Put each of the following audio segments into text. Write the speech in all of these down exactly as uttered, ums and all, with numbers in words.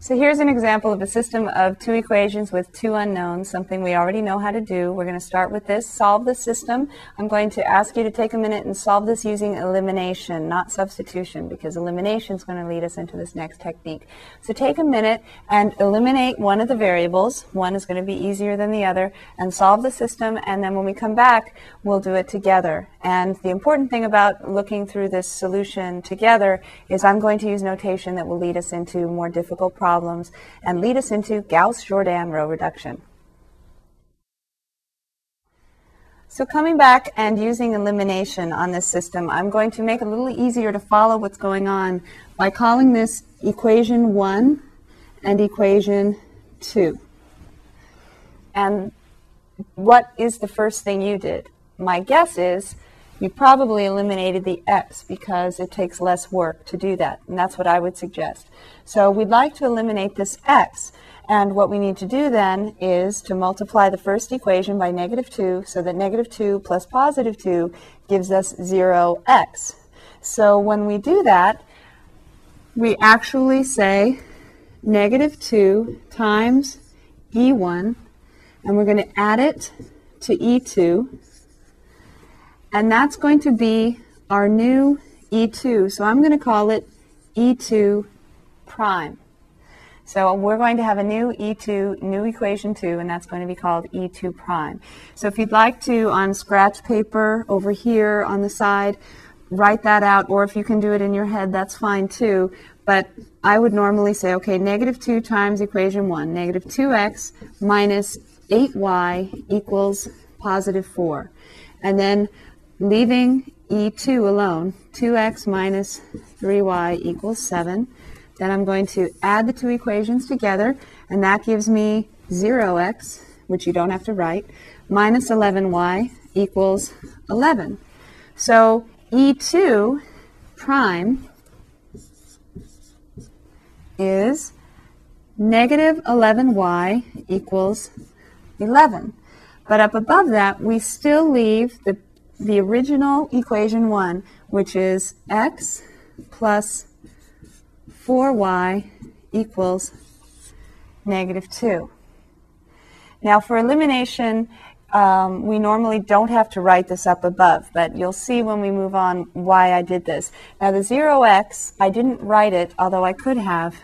So here's an example of a system of two equations with two unknowns, something we already know how to do. We're going to start with this, solve the system. I'm going to ask you to take a minute and solve this using elimination, not substitution, because elimination is going to lead us into this next technique. So take a minute and eliminate one of the variables. One is going to be easier than the other, and solve the system, and then when we come back, we'll do it together. And the important thing about looking through this solution together is I'm going to use notation that will lead us into more difficult problems. Problems and lead us into Gauss-Jordan row reduction. So coming back and using elimination on this system, I'm going to make it a little easier to follow what's going on by calling this equation one and equation two. And what is the first thing you did? My guess is you probably eliminated the x because it takes less work to do that, and that's what I would suggest. So we'd like to eliminate this x, and what we need to do then is to multiply the first equation by negative two, so that negative two plus positive two gives us zero x. So when we do that, we actually say negative two times e one, and we're going to add it to e two. And that's going to be our new e two. So I'm going to call it e two prime. So we're going to have a new e two, new equation two, and that's going to be called e two prime. So if you'd like to, on scratch paper over here on the side, write that out, or if you can do it in your head, that's fine too. But I would normally say, okay, negative two times equation one, negative two x minus eight y equals positive four. And then leaving e two alone, two x minus three y equals seven. Then I'm going to add the two equations together, and that gives me zero x, which you don't have to write, minus eleven y equals eleven. So e two prime is negative eleven y equals eleven. But up above that, we still leave the, the original equation one, which is x plus four y equals negative two. Now for elimination, um, we normally don't have to write this up above, but you'll see when we move on why I did this. Now the zero x, I didn't write it, although I could have.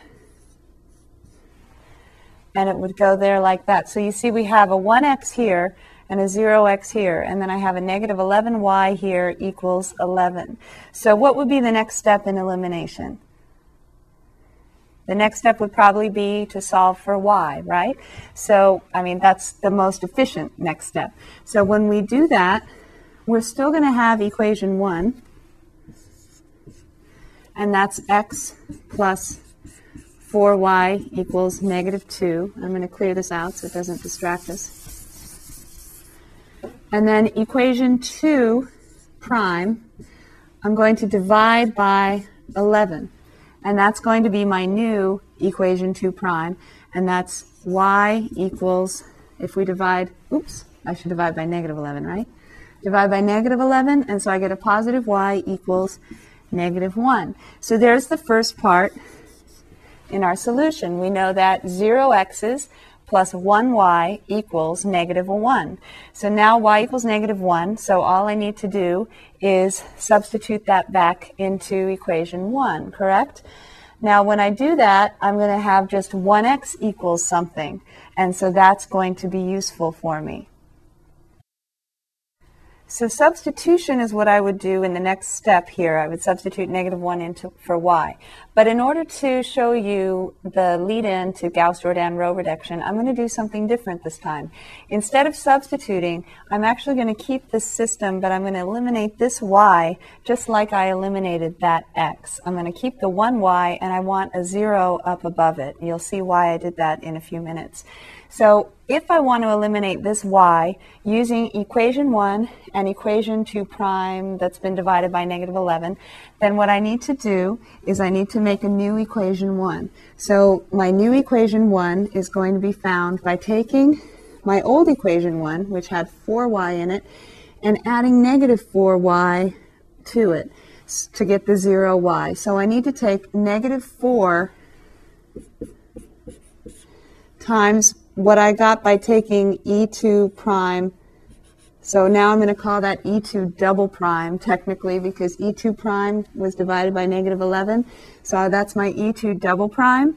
And it would go there like that. So you see we have a one x here and a zero x here, and then I have a negative eleven y here equals eleven. So what would be the next step in elimination? The next step would probably be to solve for y, right? So, I mean, that's the most efficient next step. So when we do that, we're still going to have equation one, and that's x plus four y equals negative two. I'm going to clear this out so it doesn't distract us. And then equation two prime, I'm going to divide by eleven. And that's going to be my new equation two prime. And that's y equals, if we divide, oops, I should divide by negative eleven, right? Divide by negative eleven, and so I get a positive y equals negative one. So there's the first part. In our solution, we know that zero x's plus one y equals negative one. So now y equals negative one, so all I need to do is substitute that back into equation one, correct? Now when I do that, I'm going to have just one x equals something, and so that's going to be useful for me. So substitution is what I would do in the next step here. I would substitute negative one into, for y. But in order to show you the lead-in to Gauss-Jordan row reduction, I'm going to do something different this time. Instead of substituting, I'm actually going to keep this system, but I'm going to eliminate this y just like I eliminated that x. I'm going to keep the one y, and I want a zero up above it. You'll see why I did that in a few minutes. So if I want to eliminate this y using equation one and equation two prime that's been divided by negative eleven, then what I need to do is I need to make a new equation one. So my new equation one is going to be found by taking my old equation one, which had four y in it, and adding negative four y to it to get the zero y. So I need to take negative four times what I got by taking E two prime. So now I'm going to call that E two double prime technically, because E two prime was divided by negative eleven. So that's my E two double prime.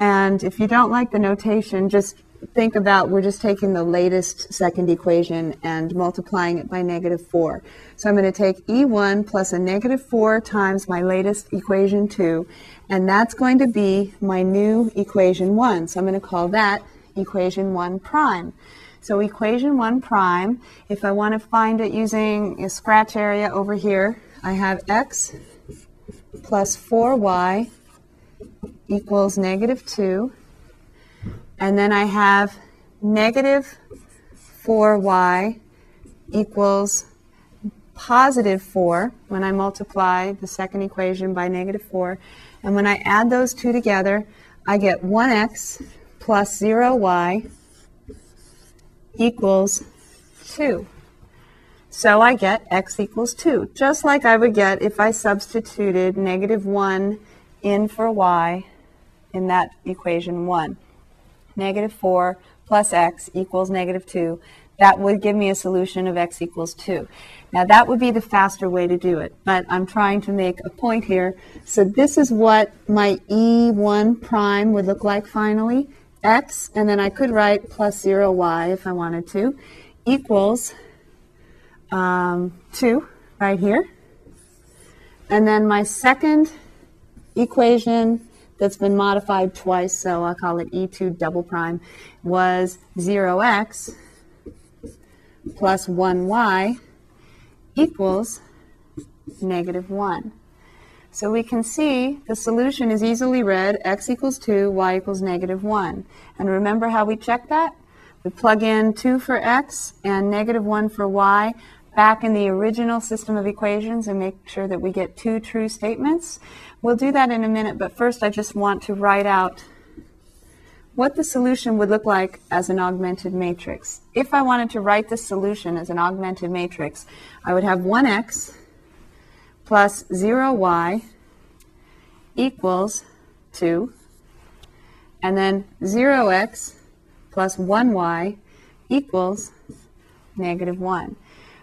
And if you don't like the notation, just think about we're just taking the latest second equation and multiplying it by negative four. So I'm going to take E one plus a negative four times my latest equation two, and that's going to be my new equation one. So I'm going to call that equation one prime. So equation one prime, if I want to find it using a scratch area over here, I have x plus four y equals negative two. And then I have negative four y equals positive four when I multiply the second equation by negative four. And when I add those two together, I get one x plus zero y equals two. So I get x equals two, just like I would get if I substituted negative one in for y in that equation one. Negative four plus x equals negative two. That would give me a solution of x equals two. Now that would be the faster way to do it, but I'm trying to make a point here. So this is what my E one prime would look like finally. X, and then I could write plus zero y if I wanted to, equals um, two right here. And then my second equation that's been modified twice, so I'll call it E two double prime, was zero x plus one y equals negative one. So we can see the solution is easily read, x equals two, y equals negative one. And remember how we check that? We plug in two for x and negative one for y back in the original system of equations and make sure that we get two true statements. We'll do that in a minute, but first I just want to write out what the solution would look like as an augmented matrix. If I wanted to write this solution as an augmented matrix, I would have one x plus zero y equals two, and then zero x plus one y equals negative one.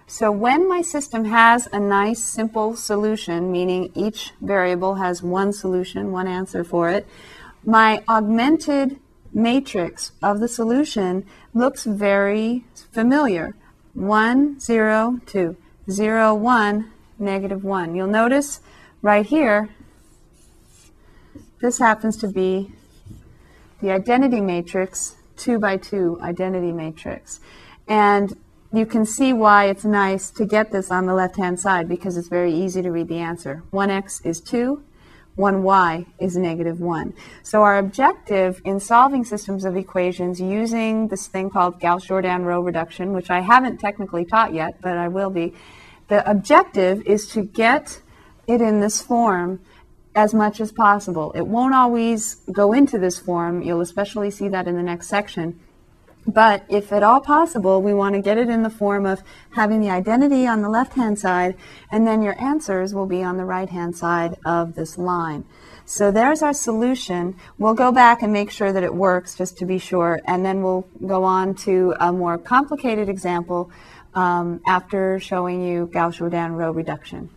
So when my system has a nice simple solution, meaning each variable has one solution, one answer for it, my augmented matrix of the solution looks very familiar. one, zero, two, zero, one, negative one. You'll notice right here, this happens to be the identity matrix, two by two identity matrix. And you can see why it's nice to get this on the left-hand side, because it's very easy to read the answer. one x is two, one y is negative one. So our objective in solving systems of equations using this thing called Gauss-Jordan row reduction, which I haven't technically taught yet, but I will be, the objective is to get it in this form as much as possible. It won't always go into this form. You'll especially see that in the next section. But if at all possible, we want to get it in the form of having the identity on the left-hand side, and then your answers will be on the right-hand side of this line. So there's our solution. We'll go back and make sure that it works, just to be sure, and then we'll go on to a more complicated example um, after showing you Gauss-Jordan row reduction.